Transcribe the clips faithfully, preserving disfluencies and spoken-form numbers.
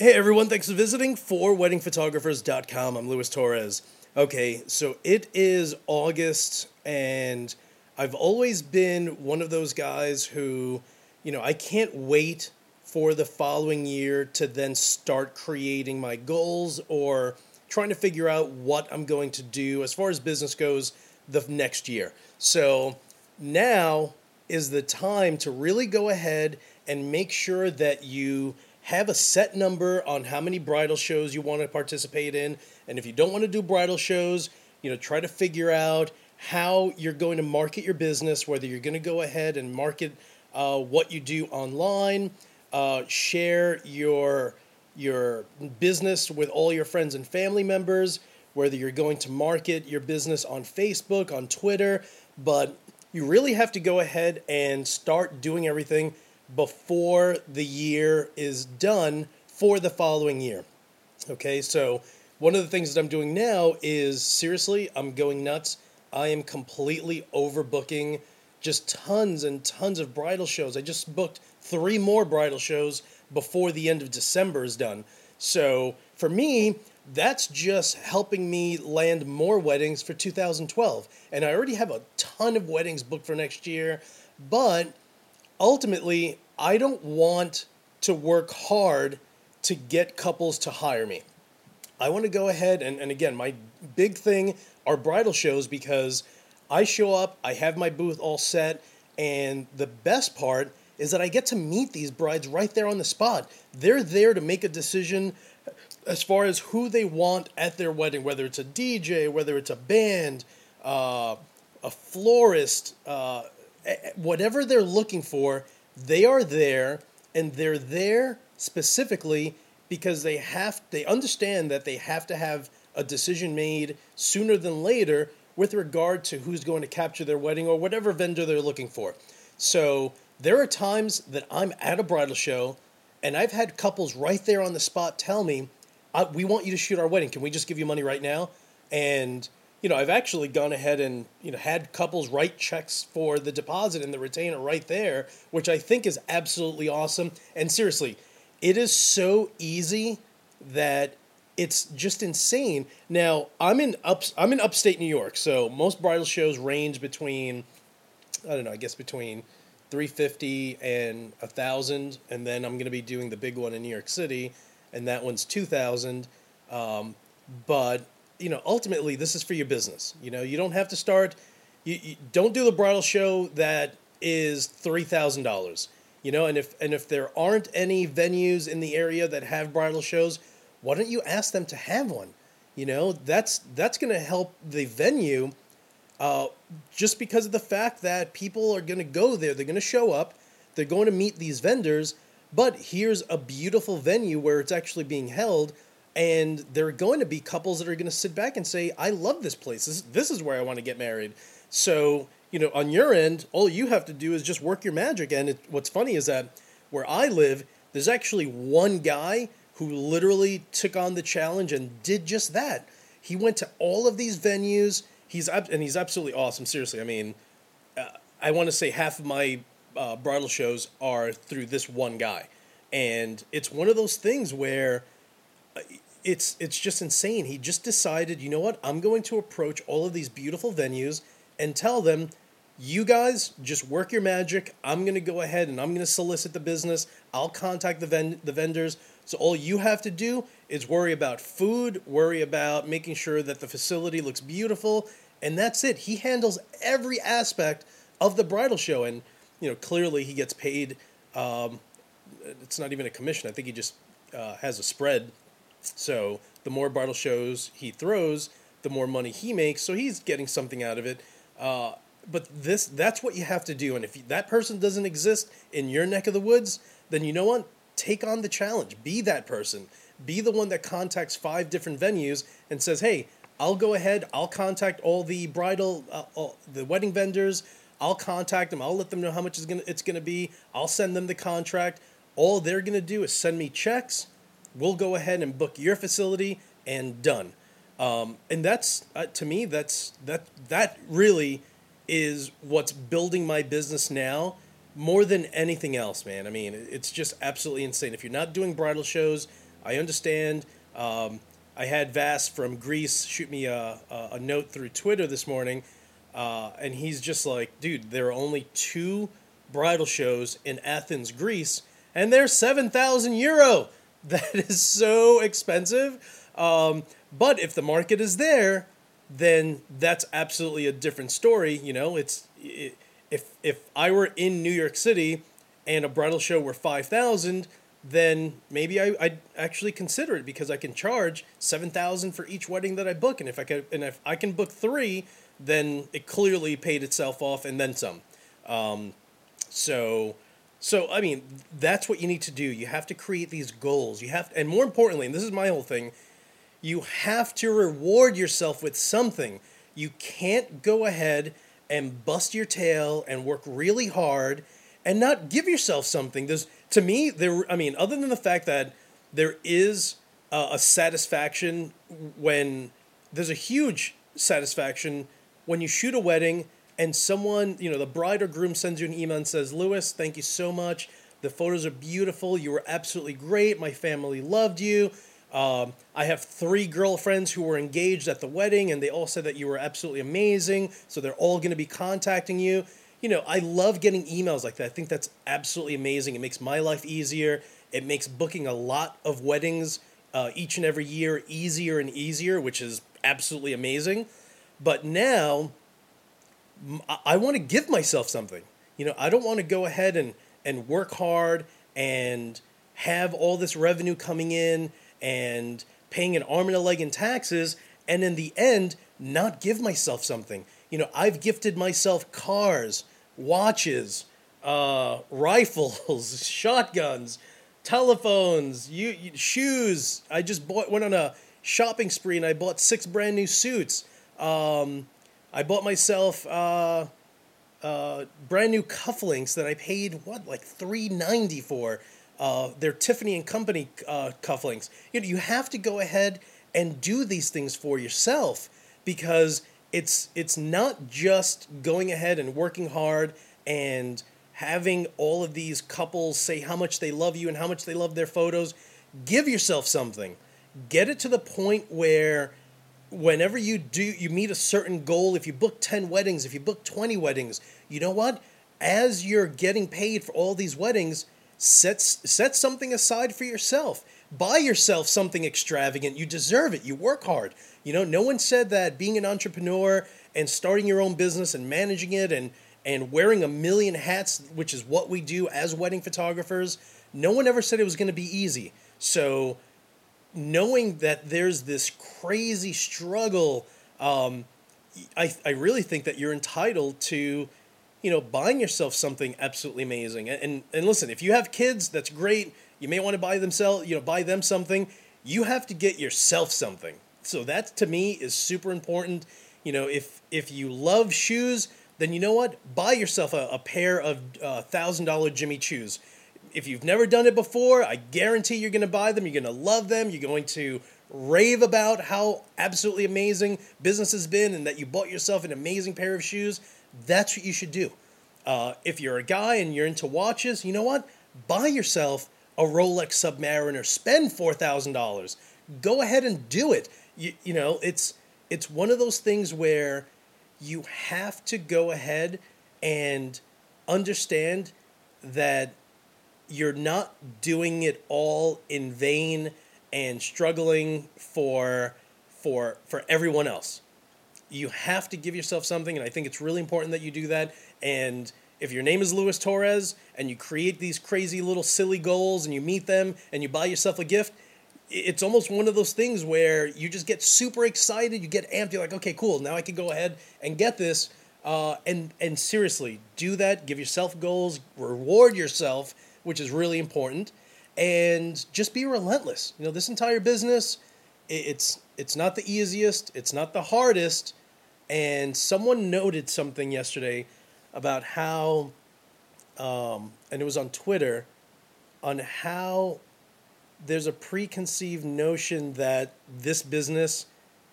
Hey everyone, thanks for visiting four wedding photographers dot com. I'm Luis Torres. Okay, so it is August, and I've always been one of those guys who, you know, I can't wait for the following year to then start creating my goals or trying to figure out what I'm going to do as far as business goes the next year. So now is the time to really go ahead and make sure that you have a set number on how many bridal shows you want to participate in. And if you don't want to do bridal shows, you know, try to figure out how you're going to market your business, whether you're going to go ahead and market uh, what you do online, uh, share your, your business with all your friends and family members, whether you're going to market your business on Facebook, on Twitter. But you really have to go ahead and start doing everything before the year is done for the following year. Okay, so one of the things that I'm doing now is, seriously, I'm going nuts. I am completely overbooking just tons and tons of bridal shows. I just booked three more bridal shows before the end of December is done. So for me, that's just helping me land more weddings for two thousand twelve. And I already have a ton of weddings booked for next year, but ultimately, I don't want to work hard to get couples to hire me. I want to go ahead and, and again, my big thing are bridal shows, because I show up, I have my booth all set, and the best part is that I get to meet these brides right there on the spot. They're there to make a decision as far as who they want at their wedding, whether it's a D J, whether it's a band, uh, a florist, uh, whatever they're looking for. They are there, and they're there specifically because they have, they understand that they have to have a decision made sooner than later with regard to who's going to capture their wedding or whatever vendor they're looking for. So there are times that I'm at a bridal show, and I've had couples right there on the spot tell me, we want you to shoot our wedding. Can we just give you money right now? And you know, I've actually gone ahead and, you know, had couples write checks for the deposit and the retainer right there, which I think is absolutely awesome. And seriously, it is so easy that it's just insane. Now, I'm in up, I'm in upstate New York, so most bridal shows range between, I don't know, I guess between three hundred fifty dollars and one thousand dollars, and then I'm going to be doing the big one in New York City, and that one's two thousand dollars. Um, but you know, ultimately, this is for your business. You know, you don't have to start, you, you don't do the bridal show that is three thousand dollars, you know, and if, and if there aren't any venues in the area that have bridal shows, why don't you ask them to have one? You know, that's, that's going to help the venue, uh, just because of the fact that people are going to go there. They're going to show up, they're going to meet these vendors, but here's a beautiful venue where it's actually being held. And there are going to be couples that are going to sit back and say, I love this place. This, this is where I want to get married. So, you know, on your end, all you have to do is just work your magic. And it, what's funny is that where I live, there's actually one guy who literally took on the challenge and did just that. He went to all of these venues. He's and he's absolutely awesome. Seriously, I mean, uh, I want to say half of my uh, bridal shows are through this one guy. And it's one of those things where It's it's just insane. He just decided, you know what, I'm going to approach all of these beautiful venues and tell them, you guys just work your magic. I'm going to go ahead and I'm going to solicit the business. I'll contact the ven- the vendors. So all you have to do is worry about food, worry about making sure that the facility looks beautiful, and that's it. He handles every aspect of the bridal show, and you know, clearly he gets paid. Um, it's not even a commission. I think he just uh, has a spread. So the more bridal shows he throws, the more money he makes. So he's getting something out of it. Uh, but this that's what you have to do. And if that person doesn't exist in your neck of the woods, then you know what? Take on the challenge. Be that person. Be the one that contacts five different venues and says, hey, I'll go ahead. I'll contact all the bridal, uh, all the wedding vendors. I'll contact them. I'll let them know how much it's gonna, it's going to be. I'll send them the contract. All they're going to do is send me checks. We'll go ahead and book your facility, and done. Um, and that's, uh, to me, that's that that really is what's building my business now more than anything else, man. I mean, it's just absolutely insane. If you're not doing bridal shows, I understand. Um, I had Vass from Greece shoot me a, a, a note through Twitter this morning, uh, and he's just like, dude, there are only two bridal shows in Athens, Greece, and they're seven thousand euro. That is so expensive. Um, but if the market is there, then that's absolutely a different story. You know, it's it, if if I were in New York City and a bridal show were five thousand, then maybe I, I'd actually consider it because I can charge seven thousand for each wedding that I book. And if I can, and if I can book three, then it clearly paid itself off and then some. Um, so, so, I mean, that's what you need to do. You have to create these goals. You have, and more importantly, and this is my whole thing, you have to reward yourself with something. You can't go ahead and bust your tail and work really hard and not give yourself something. There's, to me, there. I mean, other than the fact that there is uh, a satisfaction when, there's a huge satisfaction when you shoot a wedding and someone, you know, the bride or groom sends you an email and says, Luis, thank you so much. The photos are beautiful. You were absolutely great. My family loved you. Um, I have three girlfriends who were engaged at the wedding, and they all said that you were absolutely amazing. So they're all going to be contacting you. You know, I love getting emails like that. I think that's absolutely amazing. It makes my life easier. It makes booking a lot of weddings uh, each and every year easier and easier, which is absolutely amazing. But now I, I want to give myself something. You know, I don't want to go ahead and, and work hard and have all this revenue coming in and paying an arm and a leg in taxes, and in the end, not give myself something. You know, I've gifted myself cars, watches, uh, rifles, shotguns, telephones, you, you, shoes. I just bought went on a shopping spree, and I bought six brand new suits. Um, I bought myself uh, uh, brand new cufflinks that I paid, what, like three ninety for. Uh, they're Tiffany and Company uh, cufflinks. You know, you have to go ahead and do these things for yourself because it's it's not just going ahead and working hard and having all of these couples say how much they love you and how much they love their photos. Give yourself something. Get it to the point where whenever you do, you meet a certain goal. If you book ten weddings, if you book twenty weddings, you know what? As you're getting paid for all these weddings, Set, set something aside for yourself. Buy yourself something extravagant. You deserve it. You work hard. You know, no one said that being an entrepreneur and starting your own business and managing it and, and wearing a million hats, which is what we do as wedding photographers, no one ever said it was going to be easy. So knowing that there's this crazy struggle, um, I, I really think that you're entitled to, you know, buying yourself something absolutely amazing. And, and and listen, if you have kids, that's great. You may want to buy themselves, you know, buy them something. You have to get yourself something. So that to me is super important. You know, if if you love shoes, then you know what? Buy yourself a, a pair of uh, one thousand dollars Jimmy Choos. If you've never done it before, I guarantee you're going to buy them. You're going to love them. You're going to rave about how absolutely amazing business has been and that you bought yourself an amazing pair of shoes. That's what you should do. Uh, if you're a guy and you're into watches, you know what? Buy yourself a Rolex Submariner. Spend four thousand dollars. Go ahead and do it. You, you know, it's it's one of those things where you have to go ahead and understand that you're not doing it all in vain and struggling for for for everyone else. You have to give yourself something, and I think it's really important that you do that. And if your name is Luis Torres and you create these crazy little silly goals and you meet them and you buy yourself a gift, it's almost one of those things where you just get super excited, you get amped, you're like, okay, cool, now I can go ahead and get this. Uh, and, and seriously, do that. Give yourself goals. Reward yourself, which is really important. And just be relentless. You know, this entire business, it's it's not the easiest. It's not the hardest. And someone noted something yesterday about how, um, and it was on Twitter, on how there's a preconceived notion that this business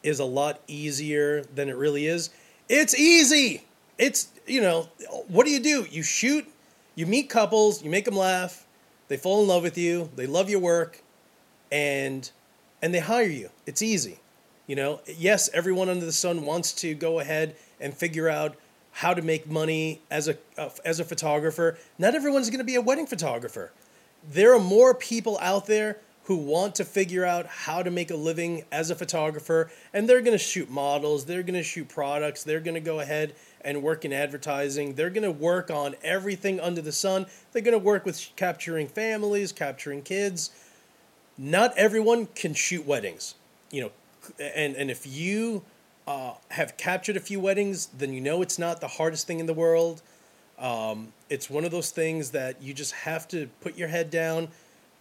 is a lot easier than it really is. It's easy. It's, you know, what do you do? You shoot, you meet couples, you make them laugh, they fall in love with you, they love your work, and and they hire you. It's easy. You know, yes, everyone under the sun wants to go ahead and figure out how to make money as a uh, as a photographer. Not everyone's going to be a wedding photographer. There are more people out there who want to figure out how to make a living as a photographer, and they're going to shoot models, they're going to shoot products, they're going to go ahead and work in advertising, they're going to work on everything under the sun, they're going to work with capturing families, capturing kids. Not everyone can shoot weddings, you know, and, and if you uh, have captured a few weddings, then you know it's not the hardest thing in the world. Um, it's one of those things that you just have to put your head down,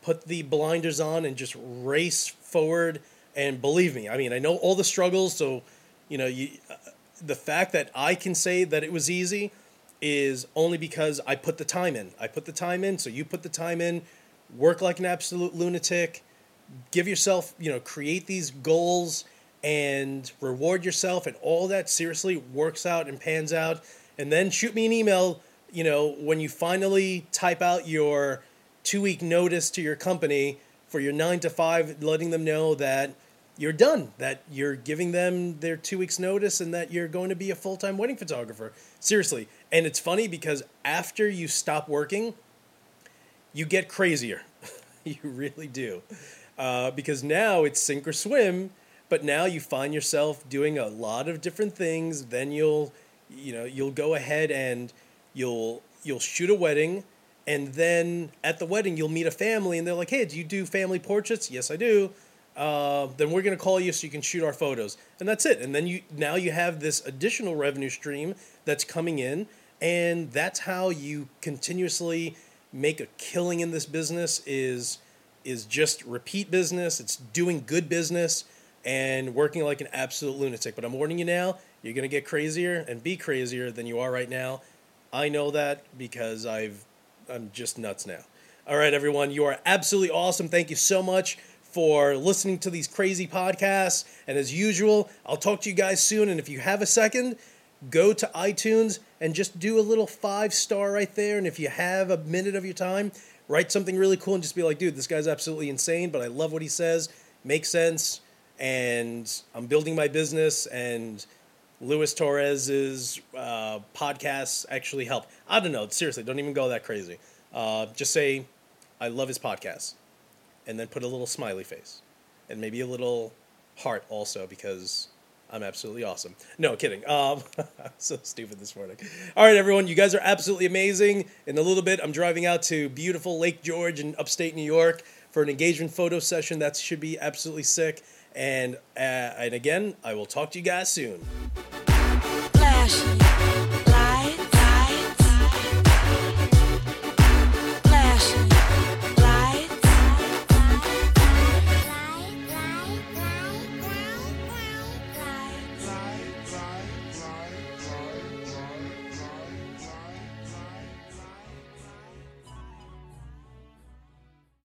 put the blinders on, and just race forward. And believe me, I mean, I know all the struggles. So, you know, you, uh, the fact that I can say that it was easy is only because I put the time in. I put the time in. So you put the time in, work like an absolute lunatic, give yourself, you know, create these goals and reward yourself. And all that seriously works out and pans out. And then shoot me an email, you know, when you finally type out your two-week notice to your company for your nine to five, letting them know that you're done, that you're giving them their two weeks notice and that you're going to be a full-time wedding photographer. Seriously. And it's funny because after you stop working, you get crazier. You really do. Uh, because now it's sink or swim, but now you find yourself doing a lot of different things. Then you'll you know, you'll go ahead and you'll, you'll shoot a wedding, and then at the wedding, you'll meet a family and they're like, "Hey, do you do family portraits?" "Yes, I do." Uh, then we're going to call you so you can shoot our photos, and that's it. And then you, now you have this additional revenue stream that's coming in, and that's how you continuously make a killing in this business is, is just repeat business. It's doing good business and working like an absolute lunatic. But I'm warning you now, you're going to get crazier and be crazier than you are right now. I know that because I've, I'm just nuts now. All right, everyone, you are absolutely awesome. Thank you so much for listening to these crazy podcasts. And as usual, I'll talk to you guys soon. And if you have a second, go to iTunes and just do a little five star right there. And if you have a minute of your time, write something really cool and just be like, "Dude, this guy's absolutely insane, but I love what he says. Makes sense. And I'm building my business, and Luis Torres's uh, podcasts actually help." I don't know. Seriously, don't even go that crazy. Uh, just say, "I love his podcast," and then put a little smiley face and maybe a little heart also, because I'm absolutely awesome. No, kidding. Um, I'm so stupid this morning. All right, everyone. You guys are absolutely amazing. In a little bit, I'm driving out to beautiful Lake George in upstate New York for an engagement photo session. That should be absolutely sick. And uh, and again, I will talk to you guys soon. Flash.